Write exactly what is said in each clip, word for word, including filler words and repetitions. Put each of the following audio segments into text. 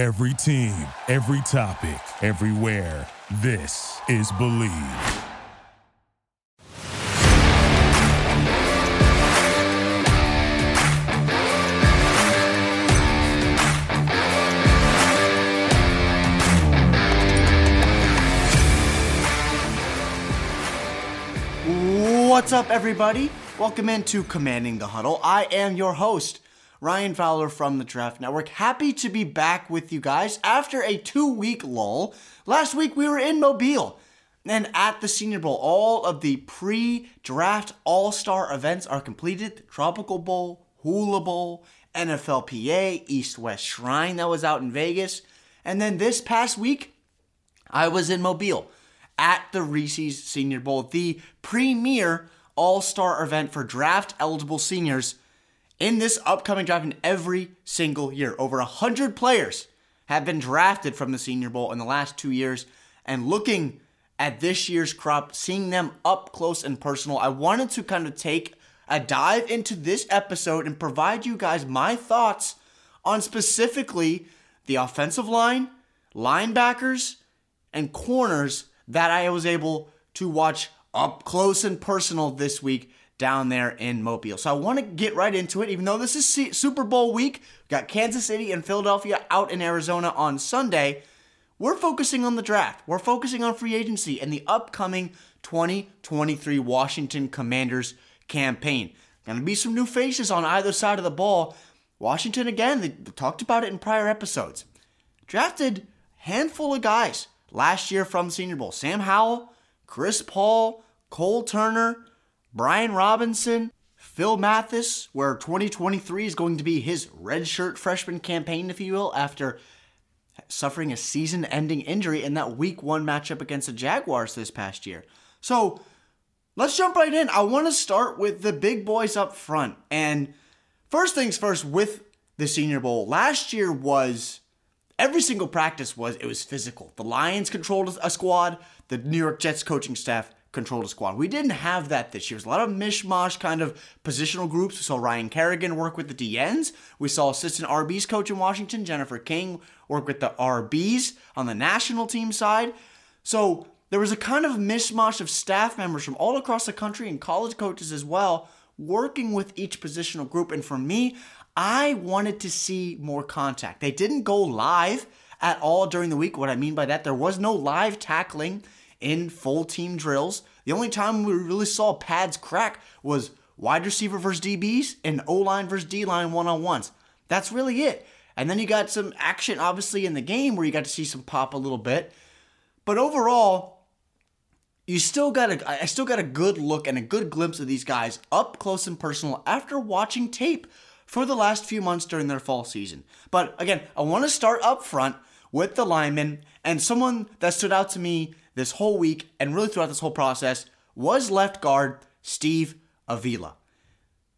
Every team, every topic, everywhere. This is Believe. What's up, everybody? Welcome into Commanding the Huddle. I am your host, Ryan Fowler from the Draft Network. Happy to be back with you guys after a two-week lull. Last week, we were in Mobile and at the Senior Bowl. All of the pre-draft all-star events are completed. The Tropical Bowl, Hula Bowl, N F L P A, East-West Shrine that was out in Vegas. And then this past week, I was in Mobile at the Reese's Senior Bowl, the premier all-star event for draft-eligible seniors in this upcoming draft in every single year. Over one hundred players have been drafted from the Senior Bowl in the last two years. And looking at this year's crop, seeing them up close and personal, I wanted to kind of take a dive into this episode and provide you guys my thoughts on specifically the offensive line, linebackers, and corners that I was able to watch up close and personal this week down there in Mobile. So I want to get right into it, even though this is Super Bowl week. We've got Kansas City and Philadelphia out in Arizona on Sunday. We're focusing on the draft. We're focusing on free agency and the upcoming twenty twenty-three Washington Commanders campaign. Going to be some new faces on either side of the ball. Washington, again, they talked about it in prior episodes. Drafted a handful of guys last year from Senior Bowl. Sam Howell, Chris Paul, Cole Turner, Brian Robinson, Phil Mathis, where twenty twenty-three is going to be his redshirt freshman campaign, if you will, after suffering a season-ending injury in that week one matchup against the Jaguars this past year. So let's jump right in. I want to start with the big boys up front. And first things first with the Senior Bowl. Last year was, every single practice was, it was physical. The Lions controlled a squad. The New York Jets coaching staff controlled a squad. We didn't have that this year. It was a lot of mishmash kind of positional groups. We saw Ryan Kerrigan work with the D Ns. We saw assistant R B's coach in Washington, Jennifer King, work with the R B's on the national team side. So there was a kind of mishmash of staff members from all across the country and college coaches as well, working with each positional group. And for me, I wanted to see more contact. They didn't go live at all during the week. What I mean by that, there was no live tackling in full team drills. The only time we really saw pads crack was wide receiver versus D B's and O-line versus D-line one-on-ones. That's really it. And then you got some action, obviously, in the game where you got to see some pop a little bit. But overall, you still got a, I still got a good look and a good glimpse of these guys up close and personal after watching tape for the last few months during their fall season. But again, I want to start up front with the linemen, and someone that stood out to me this whole week and really throughout this whole process was left guard Steve Avila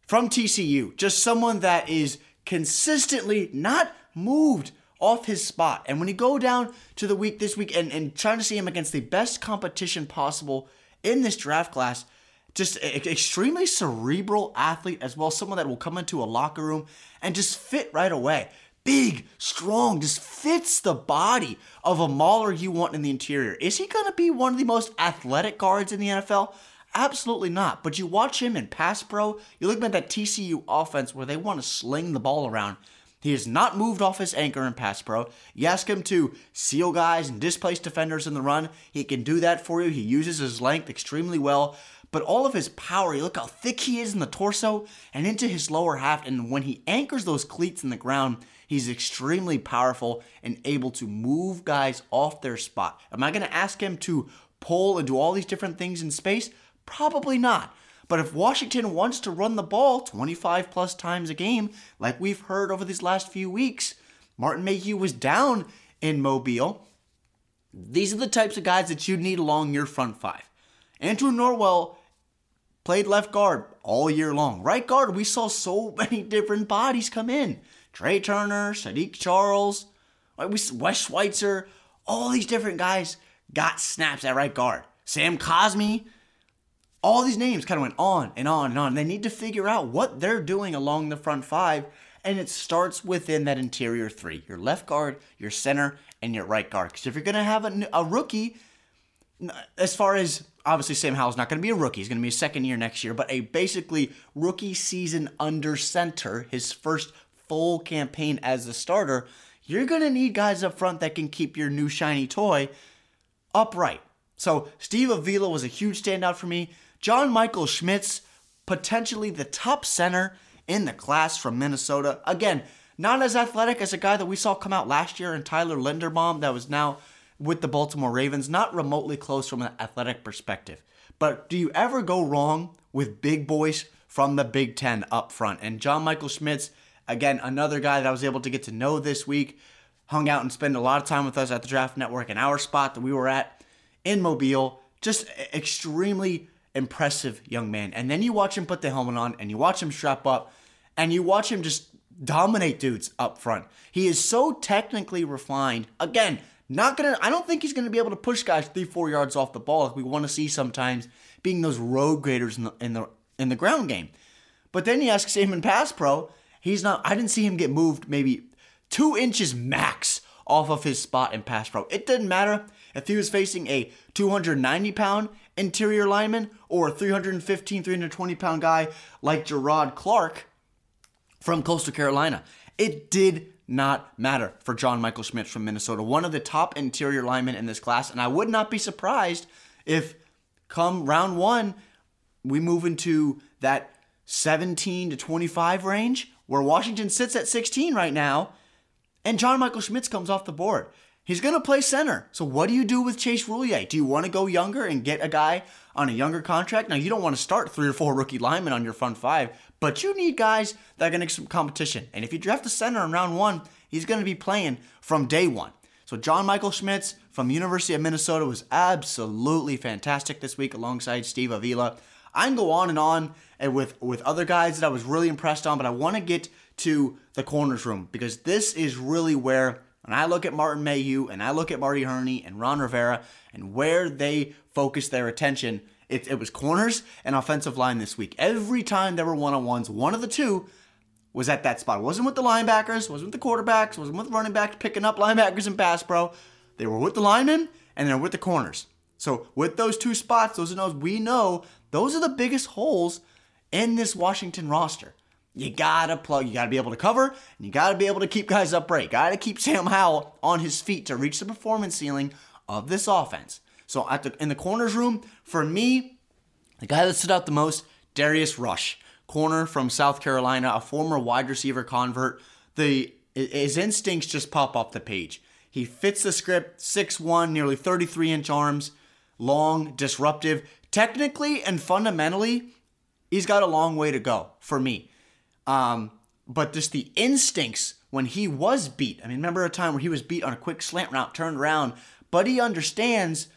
from T C U. Just someone that is consistently not moved off his spot. And when you go down to the week this week and, and trying to see him against the best competition possible in this draft class, just an extremely cerebral athlete as well. Someone that will come into a locker room and just fit right away. Big, strong, just fits the body of a mauler you want in the interior. Is he going to be one of the most athletic guards in the N F L? Absolutely not. But you watch him in pass pro, you look at that T C U offense where they want to sling the ball around. He has not moved off his anchor in pass pro. You ask him to seal guys and displace defenders in the run. He can do that for you. He uses his length extremely well. But all of his power, you look how thick he is in the torso and into his lower half. And when he anchors those cleats in the ground, he's extremely powerful and able to move guys off their spot. Am I going to ask him to pull and do all these different things in space? Probably not. But if Washington wants to run the ball twenty-five plus times a game, like we've heard over these last few weeks, Martin Mayhew was down in Mobile. These are the types of guys that you need along your front five. Andrew Norwell played left guard all year long. Right guard, we saw so many different bodies come in. Trey Turner, Sadiq Charles, Wes Schweitzer, all these different guys got snaps at right guard. Sam Cosmi, all these names kind of went on and on and on. They need to figure out what they're doing along the front five and it starts within that interior three, your left guard, your center, and your right guard. Because if you're going to have a, a rookie, as far as, obviously Sam Howell's not going to be a rookie, he's going to be a second year next year, but a basically rookie season under center, his first full campaign as a starter, you're going to need guys up front that can keep your new shiny toy upright. So Steve Avila was a huge standout for me. John Michael Schmitz, potentially the top center in the class from Minnesota. Again, not as athletic as a guy that we saw come out last year in Tyler Linderbaum that was now with the Baltimore Ravens. Not remotely close from an athletic perspective. But do you ever go wrong with big boys from the Big Ten up front? And John Michael Schmitz, again, another guy that I was able to get to know this week, hung out and spent a lot of time with us at the Draft Network in our spot that we were at in Mobile. Just extremely impressive young man. And then you watch him put the helmet on and you watch him strap up and you watch him just dominate dudes up front. He is so technically refined. Again, not gonna, I don't think he's going to be able to push guys three, four yards off the ball like we want to see sometimes being those road graders in the, in the, in the ground game. But then you ask Sam in pass pro, he's not, I didn't see him get moved maybe two inches max off of his spot in pass pro. It didn't matter if he was facing a two hundred ninety pound interior lineman or a three fifteen, three twenty pound guy like Gerard Clark from Coastal Carolina. It did not matter for John Michael Schmitz from Minnesota, one of the top interior linemen in this class. And I would not be surprised if come round one, we move into that seventeen to twenty-five range, where Washington sits at sixteen right now, and John Michael Schmitz comes off the board. He's going to play center. So what do you do with Chase Roulier? Do you want to go younger and get a guy on a younger contract? Now, you don't want to start three or four rookie linemen on your front five, but you need guys that are going to get some competition. And if you draft a center in round one, he's going to be playing from day one. So John Michael Schmitz from University of Minnesota was absolutely fantastic this week alongside Steve Avila. I can go on and on and with, with other guys that I was really impressed on, but I want to get to the corners room because this is really where, when I look at Martin Mayhew and I look at Marty Herney and Ron Rivera and where they focus their attention, it, it was corners and offensive line this week. Every time there were one-on-ones, one of the two was at that spot. It wasn't with the linebackers, wasn't with the quarterbacks, wasn't with running backs picking up linebackers in pass pro. They were with the linemen and they were with the corners. So with those two spots, those are those we know. Those are the biggest holes in this Washington roster. You gotta plug, you gotta be able to cover, and you gotta be able to keep guys upright. Gotta keep Sam Howell on his feet to reach the performance ceiling of this offense. So at the, in the corners room, for me, the guy that stood out the most, Darius Rush, corner from South Carolina, a former wide receiver convert. The his instincts just pop off the page. He fits the script, six one, nearly thirty-three inch arms, long, disruptive. Technically and fundamentally, he's got a long way to go for me. Um, but just the instincts when he was beat. I mean, remember a time where he was beat on a quick slant route, turned around, but he understands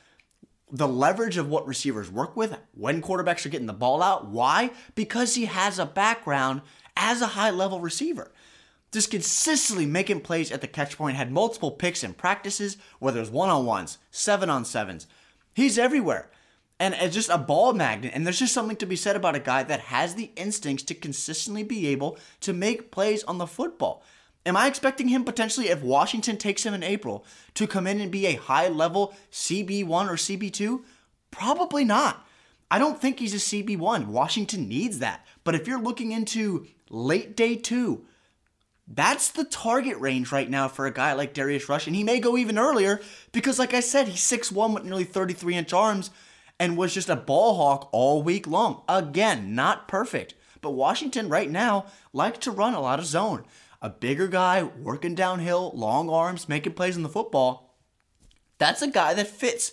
the leverage of what receivers work with, when quarterbacks are getting the ball out. Why? Because he has a background as a high-level receiver. Just consistently making plays at the catch point, had multiple picks in practices, whether it was one-on-ones, seven-on-sevens. He's everywhere. And it's just a ball magnet. And there's just something to be said about a guy that has the instincts to consistently be able to make plays on the football. Am I expecting him potentially, if Washington takes him in April, to come in and be a high-level C B one or C B two? Probably not. I don't think he's a C B one. Washington needs that. But if you're looking into late day two, that's the target range right now for a guy like Darius Rush. And he may go even earlier because, like I said, he's six one with nearly thirty-three inch arms, and was just a ball hawk all week long. Again, not perfect. But Washington right now likes to run a lot of zone. A bigger guy working downhill, long arms, making plays on the football. That's a guy that fits.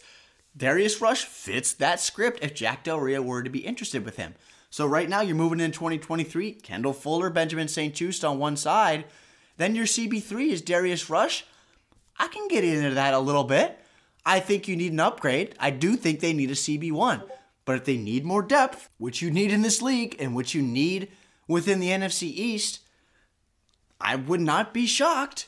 Darius Rush fits that script if Jack Del Rio were to be interested with him. So right now you're moving in twenty twenty-three. Kendall Fuller, Benjamin Saint Just on one side. Then your C B three is Darius Rush. I can get into that a little bit. I think you need an upgrade. I do think they need a C B one. But if they need more depth, which you need in this league and which you need within the N F C East, I would not be shocked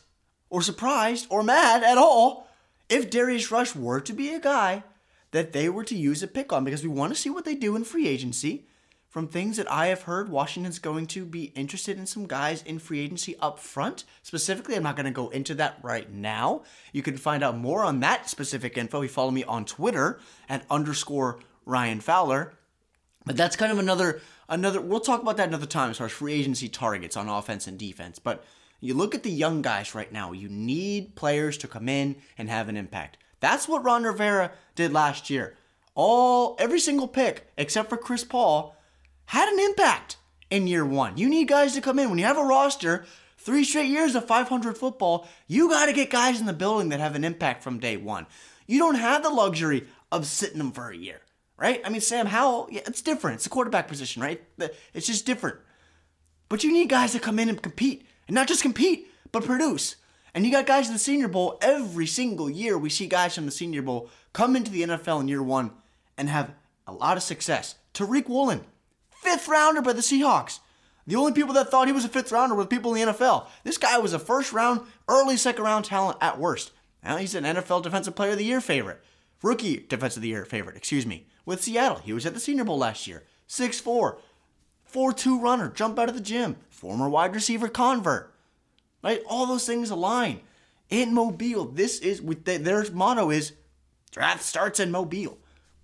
or surprised or mad at all if Darius Rush were to be a guy that they were to use a pick on because we want to see what they do in free agency. From things that I have heard, Washington's going to be interested in some guys in free agency up front. Specifically, I'm not going to go into that right now. You can find out more on that specific info. You follow me on Twitter at underscore Ryan Fowler. But that's kind of another, another. We'll talk about that another time as far as free agency targets on offense and defense. But you look at the young guys right now. You need players to come in and have an impact. That's what Ron Rivera did last year. All, every single pick, except for Chris Paul, had an impact in year one. You need guys to come in. When you have a roster, three straight years of five hundred football, you got to get guys in the building that have an impact from day one. You don't have the luxury of sitting them for a year, right? I mean, Sam Howell, yeah, it's different. It's the quarterback position, right? It's just different. But you need guys to come in and compete. And not just compete, but produce. And you got guys in the Senior Bowl. Every single year, we see guys from the Senior Bowl come into the N F L in year one and have a lot of success. Tariq Woolen, fifth rounder by the Seahawks. The only people that thought he was a fifth rounder were the people in the N F L. This guy was a first round, early second round talent at worst. Now he's an N F L Defensive Player of the Year favorite. Rookie Defensive of the Year favorite, excuse me. With Seattle, he was at the Senior Bowl last year. six foot four, four two runner, jump out of the gym, former wide receiver convert. Right? All those things align. In Mobile, this is, with their motto is, draft starts in Mobile.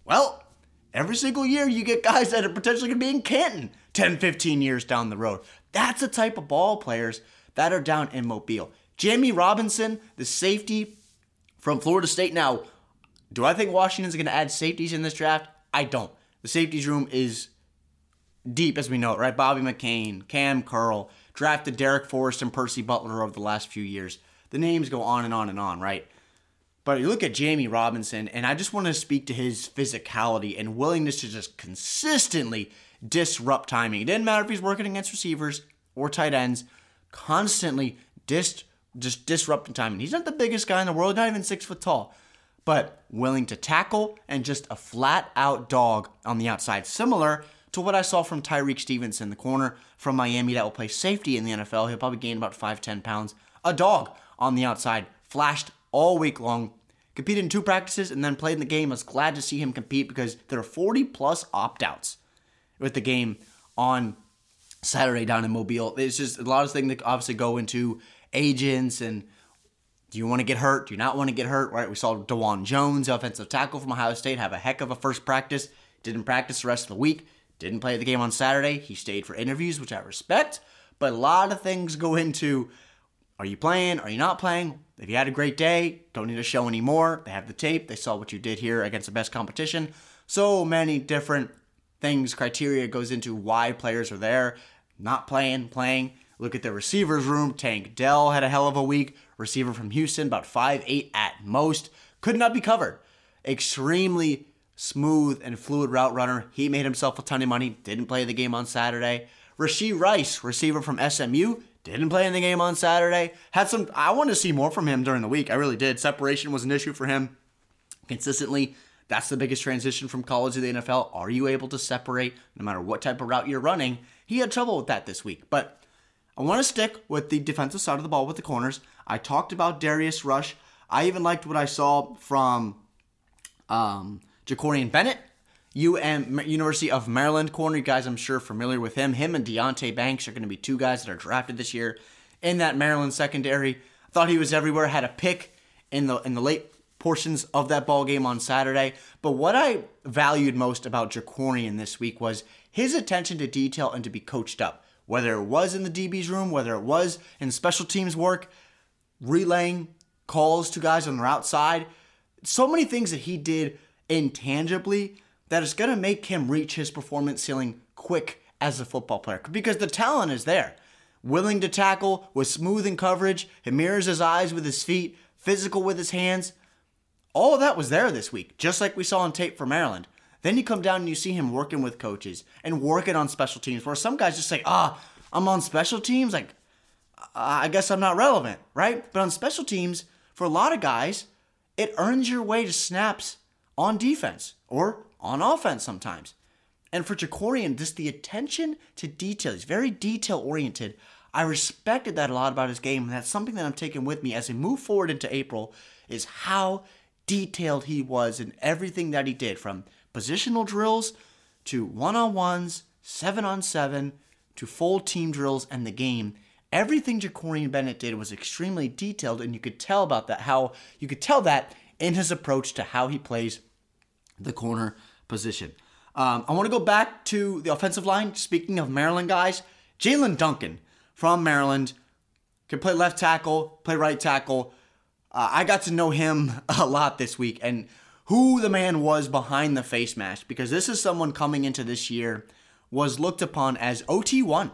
Well, every single year, you get guys that are potentially going to be in Canton ten, fifteen years down the road. That's the type of ball players that are down in Mobile. Jamie Robinson, the safety from Florida State. Now, do I think Washington's going to add safeties in this draft? I don't. The safeties room is deep as we know it, right? Bobby McCain, Cam Curl, drafted Derek Forrest and Percy Butler over the last few years. The names go on and on and on, right? But you look at Jamie Robinson, and I just want to speak to his physicality and willingness to just consistently disrupt timing. It didn't matter if he's working against receivers or tight ends, constantly dis- just disrupting timing. He's not the biggest guy in the world, not even six foot tall, but willing to tackle and just a flat-out dog on the outside. Similar to what I saw from Tyreek Stevenson, the corner from Miami that will play safety in the N F L. He'll probably gain about five, ten pounds. A dog on the outside, flashed all week long, competed in two practices, and then played in the game. I was glad to see him compete because there are forty-plus opt-outs with the game on Saturday down in Mobile. It's just a lot of things that obviously go into agents and do you want to get hurt? Do you not want to get hurt? Right? We saw DeJuan Jones, offensive tackle from Ohio State, have a heck of a first practice. Didn't practice the rest of the week. Didn't play the game on Saturday. He stayed for interviews, which I respect. But a lot of things go into, are you playing? Are you not playing? If you had a great day, don't need to show anymore. They have the tape. They saw what you did here against the best competition. So many different things, criteria goes into why players are there. Not playing, playing. Look at the receivers room. Tank Dell had a hell of a week. Receiver from Houston, about five eight at most. Could not be covered. Extremely smooth and fluid route runner. He made himself a ton of money. Didn't play the game on Saturday. Rashee Rice, receiver from S M U. Didn't play in the game on Saturday. Had some. I wanted to see more from him during the week. I really did. Separation was an issue for him consistently. That's the biggest transition from college to the N F L. Are you able to separate no matter what type of route you're running? He had trouble with that this week. But I want to stick with the defensive side of the ball with the corners. I talked about Darius Rush. I even liked what I saw from um, Jacorian Bennett, U M, University of Maryland corner. You guys, I'm sure, familiar with him. Him and Deonte Banks are going to be two guys that are drafted this year in that Maryland secondary. I thought he was everywhere. Had a pick in the in the late portions of that ball game on Saturday. But what I valued most about Jacorian this week was his attention to detail and to be coached up. Whether it was in the D B's room, whether it was in special teams work, relaying calls to guys on their outside. So many things that he did intangibly that is going to make him reach his performance ceiling quick as a football player because the talent is there. Willing to tackle, was smooth in coverage, he mirrors his eyes with his feet, physical with his hands. All of that was there this week, just like we saw on tape for Maryland. Then you come down and you see him working with coaches and working on special teams where some guys just say, ah, I'm on special teams, like, I guess I'm not relevant, right? But on special teams, for a lot of guys, it earns your way to snaps on defense or on offense sometimes. And for Jacorian, just the attention to detail. He's very detail-oriented. I respected that a lot about his game, and that's something that I'm taking with me as we move forward into April is how detailed he was in everything that he did, from positional drills to one-on-ones seven on seven, to full team drills and the game. Everything Jacorian Bennett did was extremely detailed, and you could tell about that, how you could tell that in his approach to how he plays the corner position. Um, I want to go back to the offensive line. Speaking of Maryland guys, Jalen Duncan from Maryland can play left tackle, play right tackle. Uh, I got to know him a lot this week and who the man was behind the face mask, because this is someone coming into this year was looked upon as O T one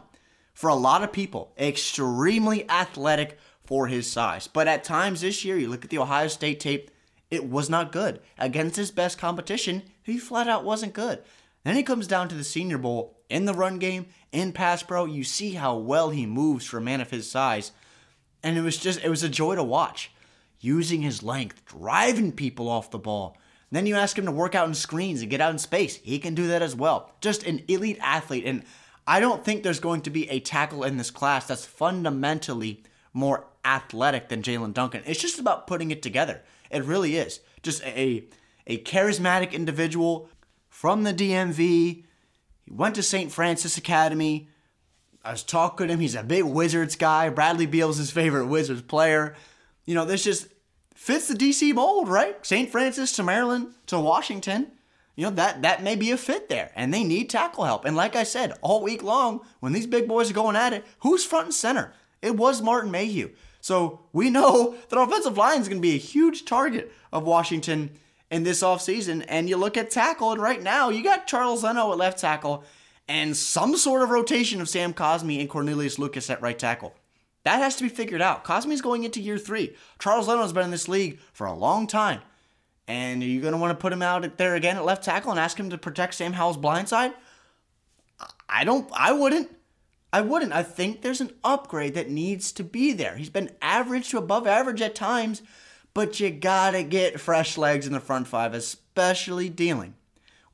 for a lot of people, extremely athletic for his size. But at times this year, you look at the Ohio State tape, it was not good. Against his best competition, he flat out wasn't good. Then he comes down to the Senior Bowl, in the run game, in pass pro. You see how well he moves for a man of his size. And it was just, it was a joy to watch. Using his length, driving people off the ball. Then you ask him to work out in screens and get out in space. He can do that as well. Just an elite athlete. And I don't think there's going to be a tackle in this class that's fundamentally more athletic than Jalen Duncan. It's just about putting it together. It really is. Just a, a charismatic individual from the D M V. He went to Saint Francis Academy. I was talking to him. He's a big Wizards guy. Bradley Beal's his favorite Wizards player. You know, this just fits the D C mold, right? Saint Francis to Maryland to Washington. You know, that, that may be a fit there. And they need tackle help. And like I said, all week long, when these big boys are going at it, who's front and center? It was Martin Mayhew. So we know that offensive line is going to be a huge target of Washington in this offseason. And you look at tackle, and right now you got Charles Leno at left tackle and some sort of rotation of Sam Cosmi and Cornelius Lucas at right tackle. That has to be figured out. Cosmi's going into year three. Charles Leno's been in this league for a long time. And are you going to want to put him out there again at left tackle and ask him to protect Sam Howell's blind side? I don't, I wouldn't. I wouldn't. I think there's an upgrade that needs to be there. He's been average to above average at times, but you gotta get fresh legs in the front five, especially dealing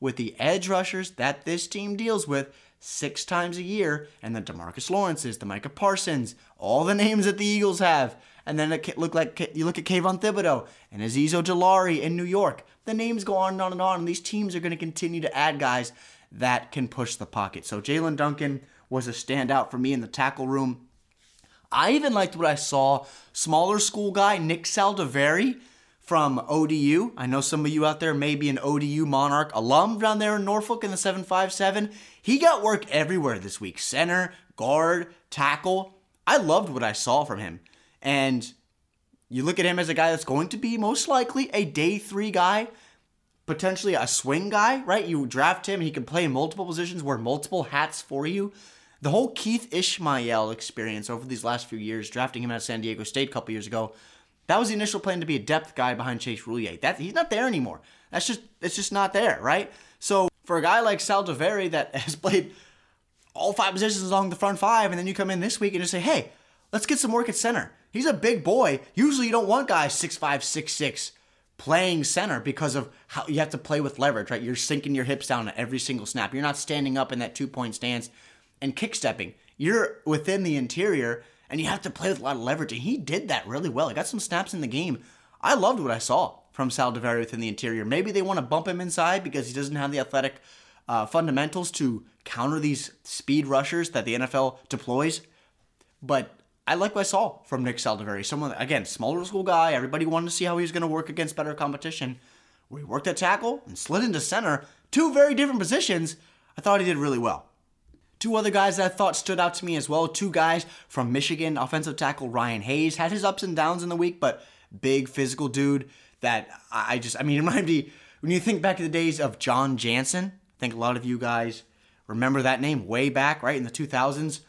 with the edge rushers that this team deals with six times a year, and the DeMarcus Lawrences, the Micah Parsons, all the names that the Eagles have. And then it look like you look at Kayvon Thibodeau and Azeez Ojolari in New York. The names go on and on and on, and these teams are going to continue to add guys that can push the pocket. So Jalen Duncan was a standout for me in the tackle room. I even liked what I saw. Smaller school guy, Nick Saldivari from O D U. I know some of you out there may be an O D U Monarch alum down there in Norfolk in the seven five seven. He got work everywhere this week. Center, guard, tackle. I loved what I saw from him. And you look at him as a guy that's going to be most likely a day three guy, potentially a swing guy, right? You draft him, he can play in multiple positions, wear multiple hats for you. The whole Keith Ishmael experience over these last few years, drafting him out of San Diego State a couple years ago, that was the initial plan to be a depth guy behind Chase Roulier. That he's not there anymore. That's just it's just not there, right? So for a guy like Saldivari that has played all five positions along the front five, and then you come in this week and just say, hey, let's get some work at center. He's a big boy. Usually you don't want guys six five, six six playing center because of how you have to play with leverage, right? You're sinking your hips down at every single snap. You're not standing up in that two-point stance and kick-stepping. You're within the interior, and you have to play with a lot of leverage, and he did that really well. He got some snaps in the game. I loved what I saw from Saldivari within the interior. Maybe they want to bump him inside because he doesn't have the athletic uh, fundamentals to counter these speed rushers that the N F L deploys, but I like what I saw from Nick Saldivari. Someone, again, smaller school guy. Everybody wanted to see how he was going to work against better competition. We worked at tackle and slid into center. Two very different positions. I thought he did really well. Two other guys that I thought stood out to me as well. Two guys from Michigan, offensive tackle Ryan Hayes. Had his ups and downs in the week, but big physical dude that I just, I mean, it reminded me, when you think back to the days of John Jansen, I think a lot of you guys remember that name way back, right, in the two thousands.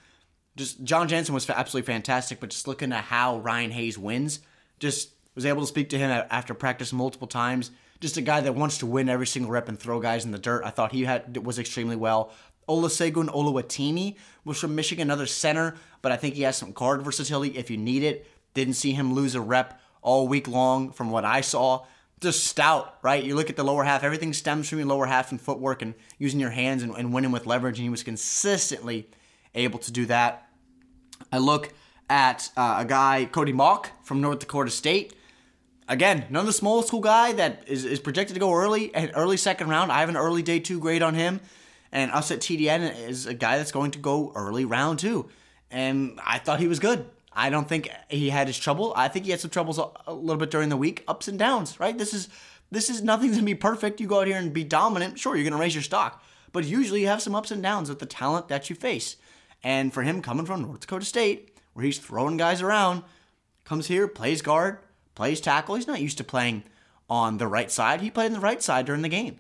Just John Jansen was absolutely fantastic, but just looking at how Ryan Hayes wins, just was able to speak to him after practice multiple times. Just a guy that wants to win every single rep and throw guys in the dirt. I thought he had was extremely well. Olusegun Oluwatimi was from Michigan, another center, but I think he has some guard versatility if you need it. Didn't see him lose a rep all week long from what I saw. Just stout, right? You look at the lower half, everything stems from your lower half and footwork and using your hands and, and winning with leverage, and he was consistently able to do that. I look at uh, a guy, Cody Mock from North Dakota State. Again, another small school guy that is, is projected to go early, an early second round. I have an early day two grade on him. And us at T D N is a guy that's going to go early round two. And I thought he was good. I don't think he had his trouble. I think he had some troubles a little bit during the week, ups and downs, right? This is this is nothing's going to be perfect. You go out here and be dominant. Sure, you're going to raise your stock. But usually you have some ups and downs with the talent that you face. And for him coming from North Dakota State, where he's throwing guys around, comes here, plays guard, plays tackle. He's not used to playing on the right side. He played on the right side during the game.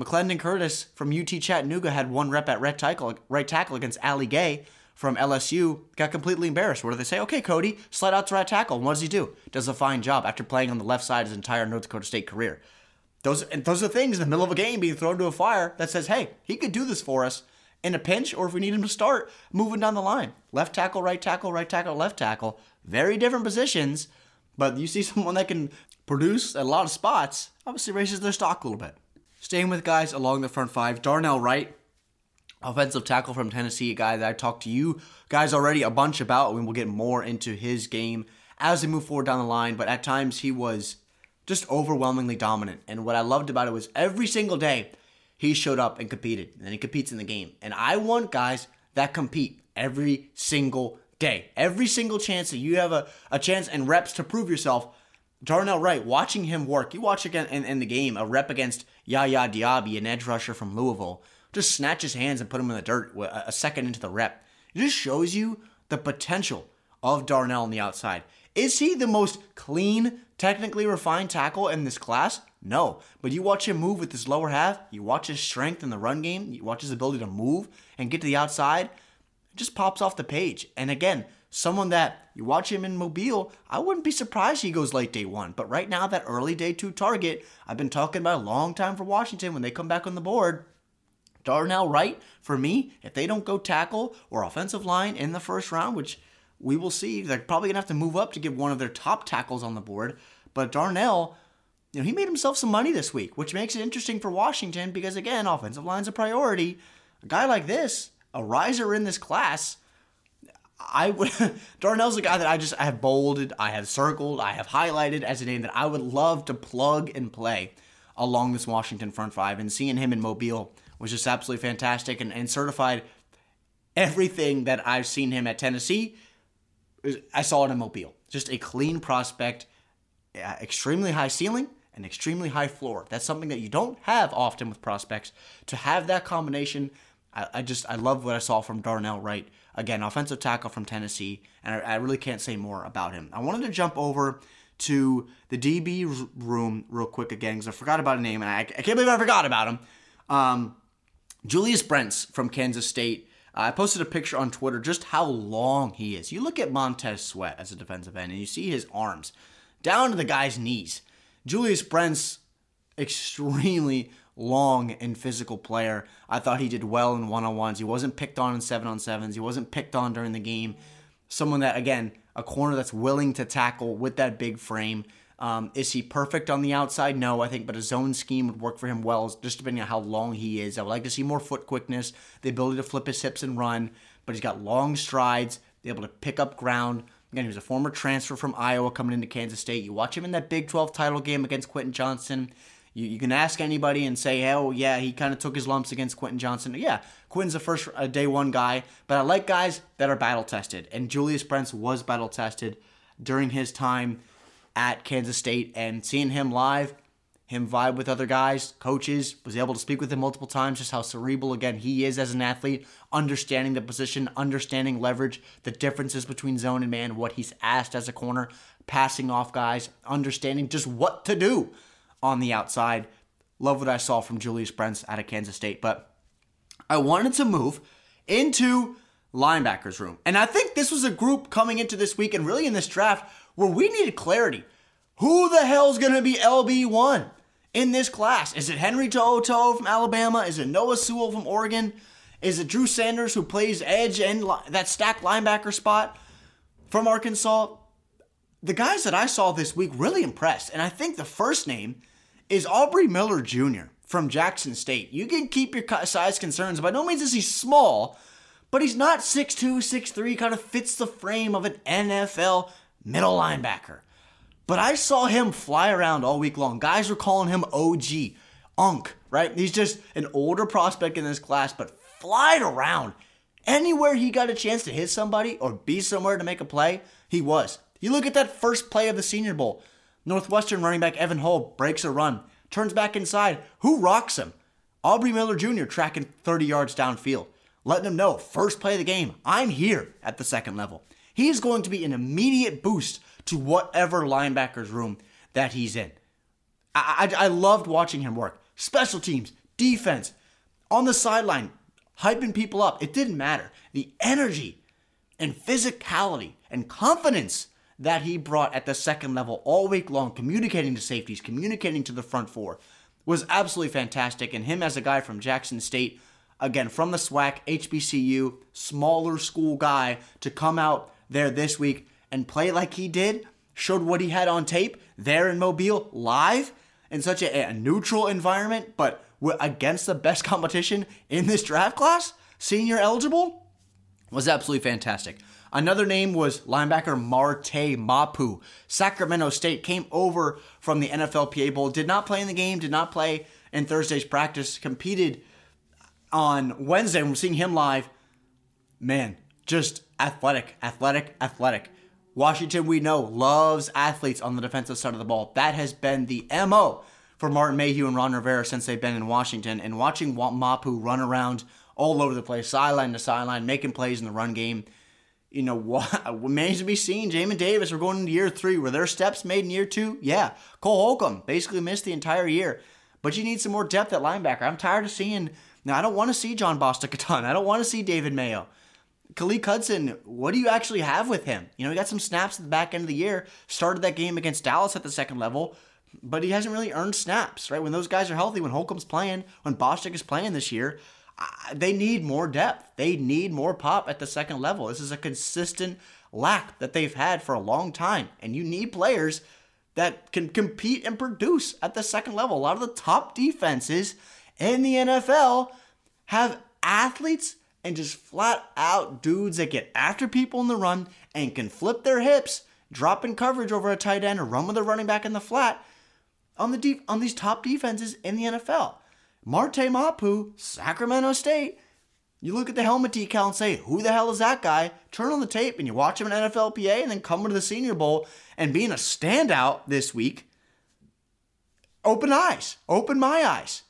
McClendon Curtis from U T Chattanooga had one rep at right tackle, right tackle against Allie Gay from L S U, got completely embarrassed. Where do they say, okay, Cody, slide out to right tackle. And what does he do? Does a fine job after playing on the left side his entire North Dakota State career. Those, and those are the things in the middle of a game being thrown to a fire that says, hey, he could do this for us in a pinch, or if we need him to start, moving down the line. Left tackle, right tackle, right tackle, left tackle. Very different positions, but you see someone that can produce at a lot of spots, obviously raises their stock a little bit. Staying with guys along the front five, Darnell Wright, offensive tackle from Tennessee, a guy that I talked to you guys already a bunch about, and we'll get more into his game as we move forward down the line, but at times he was just overwhelmingly dominant, and what I loved about it was every single day he showed up and competed, and he competes in the game, and I want guys that compete every single day. Every single chance that you have a, a chance and reps to prove yourself, Darnell Wright, watching him work, you watch again in, in the game, a rep against Yahya Diaby, an edge rusher from Louisville, just snatch his hands and put him in the dirt a second into the rep. It just shows you the potential of Darnell on the outside. Is he the most clean, technically refined tackle in this class? No. But you watch him move with his lower half, you watch his strength in the run game, you watch his ability to move and get to the outside, it just pops off the page. And again, someone that you watch him in Mobile, I wouldn't be surprised he goes late day one. But right now, that early day two target, I've been talking about a long time for Washington when they come back on the board. Darnell Wright, for me, if they don't go tackle or offensive line in the first round, which we will see, they're probably going to have to move up to get one of their top tackles on the board. But Darnell, you know, he made himself some money this week, which makes it interesting for Washington because, again, offensive line's a priority. A guy like this, a riser in this class, I would, Darnell's a guy that I just I have bolded, I have circled, I have highlighted as a name that I would love to plug and play along this Washington front five. And seeing him in Mobile was just absolutely fantastic and, and certified everything that I've seen him at Tennessee. I saw it in Mobile. Just a clean prospect, extremely high ceiling and extremely high floor. That's something that you don't have often with prospects. To have that combination, I, I just I love what I saw from Darnell Wright. Again, offensive tackle from Tennessee, and I, I really can't say more about him. I wanted to jump over to the D B room real quick again because I forgot about a name, and I, I can't believe I forgot about him. Um, Julius Brents from Kansas State. Uh, I posted a picture on Twitter just how long he is. You look at Montez Sweat as a defensive end, and you see his arms down to the guy's knees. Julius Brents, extremely long and physical player. I thought he did well in one-on-ones. He wasn't picked on in seven-on-sevens. He wasn't picked on during the game. Someone that, again, a corner that's willing to tackle with that big frame. Um, is he perfect on the outside? No, I think, but a zone scheme would work for him well, just depending on how long he is. I would like to see more foot quickness, the ability to flip his hips and run, but he's got long strides, able to pick up ground. Again, he was a former transfer from Iowa coming into Kansas State. You watch him in that Big twelve title game against Quentin Johnson. You, you can ask anybody and say, oh, yeah, he kind of took his lumps against Quentin Johnson. Yeah, Quentin's a first a day one guy, but I like guys that are battle-tested, and Julius Brents was battle-tested during his time at Kansas State, and seeing him live, him vibe with other guys, coaches, was able to speak with him multiple times, just how cerebral, again, he is as an athlete, understanding the position, understanding leverage, the differences between zone and man, what he's asked as a corner, passing off guys, understanding just what to do on the outside. Love what I saw from Julius Brents out of Kansas State. But I wanted to move into linebackers room. And I think this was a group coming into this week and really in this draft where we needed clarity. Who the hell's going to be L B one in this class? Is it Henry To'oto'o from Alabama? Is it Noah Sewell from Oregon? Is it Drew Sanders, who plays edge and li- that stack linebacker spot from Arkansas? The guys that I saw this week really impressed. And I think the first name is Aubrey Miller Junior from Jackson State. You can keep your size concerns. By no means is he small, but he's not six two, six three, kind of fits the frame of an N F L middle linebacker. But I saw him fly around all week long. Guys were calling him O G. Unk, right? He's just an older prospect in this class, but flying around. Anywhere he got a chance to hit somebody or be somewhere to make a play, he was. You look at that first play of the Senior Bowl. Northwestern running back Evan Hull breaks a run, turns back inside. Who rocks him? Aubrey Miller Junior tracking thirty yards downfield, letting him know, first play of the game, I'm here at the second level. He is going to be an immediate boost to whatever linebacker's room that he's in. I, I, I loved watching him work. Special teams, defense, on the sideline, hyping people up. It didn't matter. The energy and physicality and confidence that he brought at the second level all week long, communicating to safeties, communicating to the front four, was absolutely fantastic. And him as a guy from Jackson State, again, from the SWAC, H B C U, smaller school guy, to come out there this week and play like he did, showed what he had on tape there in Mobile live in such a, a neutral environment, but against the best competition in this draft class, senior eligible, was absolutely fantastic. Another name was linebacker Marte Mapu. Sacramento State came over from the N F L P A Bowl, did not play in the game, did not play in Thursday's practice, competed on Wednesday, and we're seeing him live. Man, just athletic, athletic, athletic. Washington, we know, loves athletes on the defensive side of the ball. That has been the M O for Martin Mayhew and Ron Rivera since they've been in Washington. And watching Mapu run around all over the place, sideline to sideline, making plays in the run game, you know, what remains to be seen. Jamin Davis, we're going into year three. Were there steps made in year two? Yeah. Cole Holcomb basically missed the entire year. But you need some more depth at linebacker. I'm tired of seeing... Now, I don't want to see John Bostic a ton. I don't want to see David Mayo. Kalik Hudson, what do you actually have with him? You know, he got some snaps at the back end of the year, started that game against Dallas at the second level, but he hasn't really earned snaps, right? When those guys are healthy, when Holcomb's playing, when Bostic is playing this year, they need more depth. They need more pop at the second level. This is a consistent lack that they've had for a long time, and you need players that can compete and produce at the second level. A lot of the top defenses in the N F L have athletes and just flat out dudes that get after people in the run and can flip their hips, drop in coverage over a tight end or run with a running back in the flat on the deep on these top defenses in the N F L. Marte Mapu, Sacramento State, you look at the helmet decal and say, who the hell is that guy? Turn on the tape and you watch him in N F L P A and then come into the Senior Bowl and being a standout this week. Open eyes, open my eyes.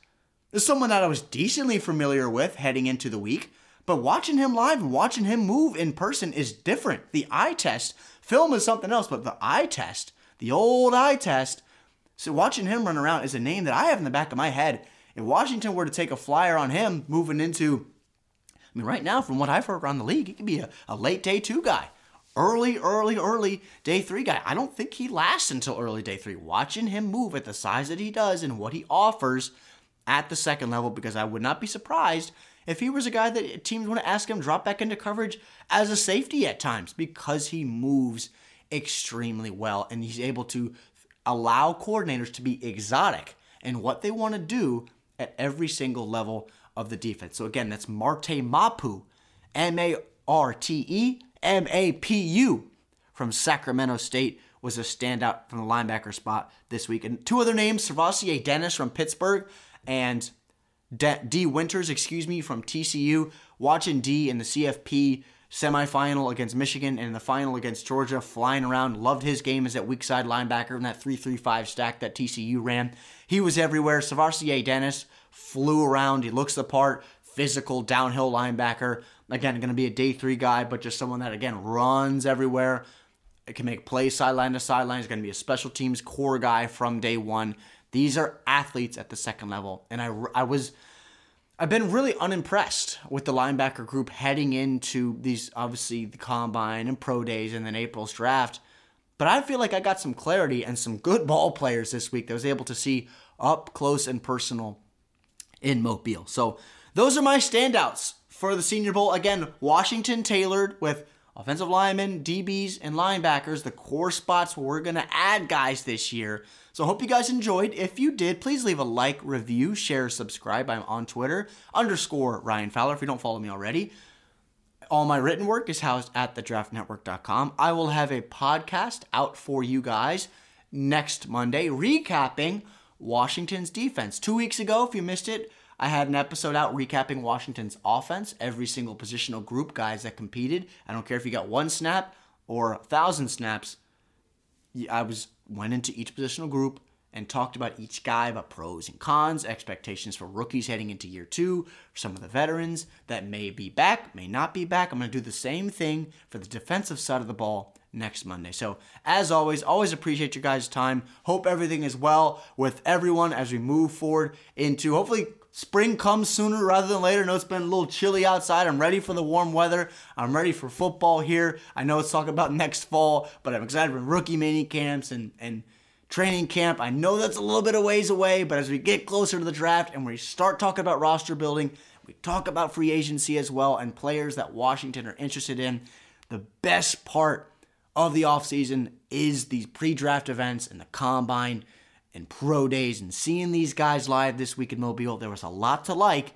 Is someone that I was decently familiar with heading into the week, but watching him live and watching him move in person is different. The eye test, film is something else, but the eye test, the old eye test, so watching him run around is a name that I have in the back of my head. If Washington were to take a flyer on him moving into, I mean, right now, from what I've heard around the league, he could be a, a late day two guy, early, early, early day three guy. I don't think he lasts until early day three. Watching him move at the size that he does and what he offers at the second level, because I would not be surprised if he was a guy that teams want to ask him drop back into coverage as a safety at times, because he moves extremely well and he's able to allow coordinators to be exotic in what they want to do at every single level of the defense. So again, that's Marte Mapu, M A R T E M A P U, from Sacramento State, was a standout from the linebacker spot this week. And two other names, Servassier Dennis from Pittsburgh, and D. Winters, excuse me, from T C U. Watching D in the C F P semifinal against Michigan and the final against Georgia, flying around. Loved his game as that weak side linebacker in that three three five stack that T C U ran. He was everywhere. Servassier Dennis flew around. He looks the part. Physical downhill linebacker. Again, going to be a day three guy, but just someone that, again, runs everywhere. It can make plays sideline to sideline. He's going to be a special teams core guy from day one. These are athletes at the second level, and I, I was, I've been really unimpressed with the linebacker group heading into these, obviously the combine and pro days and then April's draft, but I feel like I got some clarity and some good ball players this week that I was able to see up close and personal in Mobile. So those are my standouts for the Senior Bowl. Again, Washington tailored with offensive linemen, D Bs, and linebackers, the core spots where we're going to add guys this year. So I hope you guys enjoyed. If you did, please leave a like, review, share, subscribe. I'm on Twitter, underscore Ryan Fowler, if you don't follow me already. All my written work is housed at the draft network dot com. I will have a podcast out for you guys next Monday recapping Washington's defense. Two weeks ago, if you missed it, I had an episode out recapping Washington's offense, every single positional group, guys that competed. I don't care if you got one snap or a thousand snaps. I was went into each positional group and talked about each guy, about pros and cons, expectations for rookies heading into year two, some of the veterans that may be back, may not be back. I'm going to do the same thing for the defensive side of the ball next Monday. So as always, always appreciate your guys' time. Hope everything is well with everyone as we move forward into hopefully spring comes sooner rather than later. I know it's been a little chilly outside. I'm ready for the warm weather. I'm ready for football here. I know it's talking about next fall, but I'm excited for rookie mini camps and, and training camp. I know that's a little bit of ways away, but as we get closer to the draft and we start talking about roster building, we talk about free agency as well and players that Washington are interested in. The best part of the offseason is these pre-draft events and the combine and pro days and seeing these guys live this week in Mobile. There was a lot to like.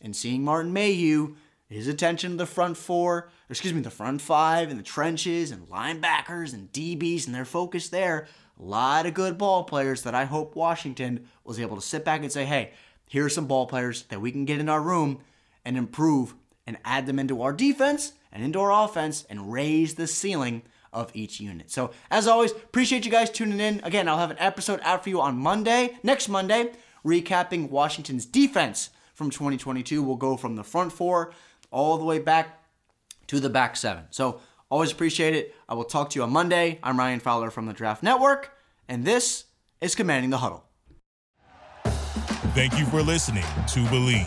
And seeing Martin Mayhew, his attention to the front four, or excuse me, the front five and the trenches and linebackers and D Bs and their focus there. A lot of good ball players that I hope Washington was able to sit back and say, hey, here are some ball players that we can get in our room and improve and add them into our defense and into our offense and raise the ceiling of each unit. So as always, appreciate you guys tuning in. Again, I'll have an episode out for you on Monday, next Monday, recapping Washington's defense from twenty twenty-two. We'll go from the front four all the way back to the back seven. So always appreciate it. I will talk to you on Monday. I'm Ryan Fowler from the Draft Network, and this is Commanding the Huddle. Thank you for listening to Believe.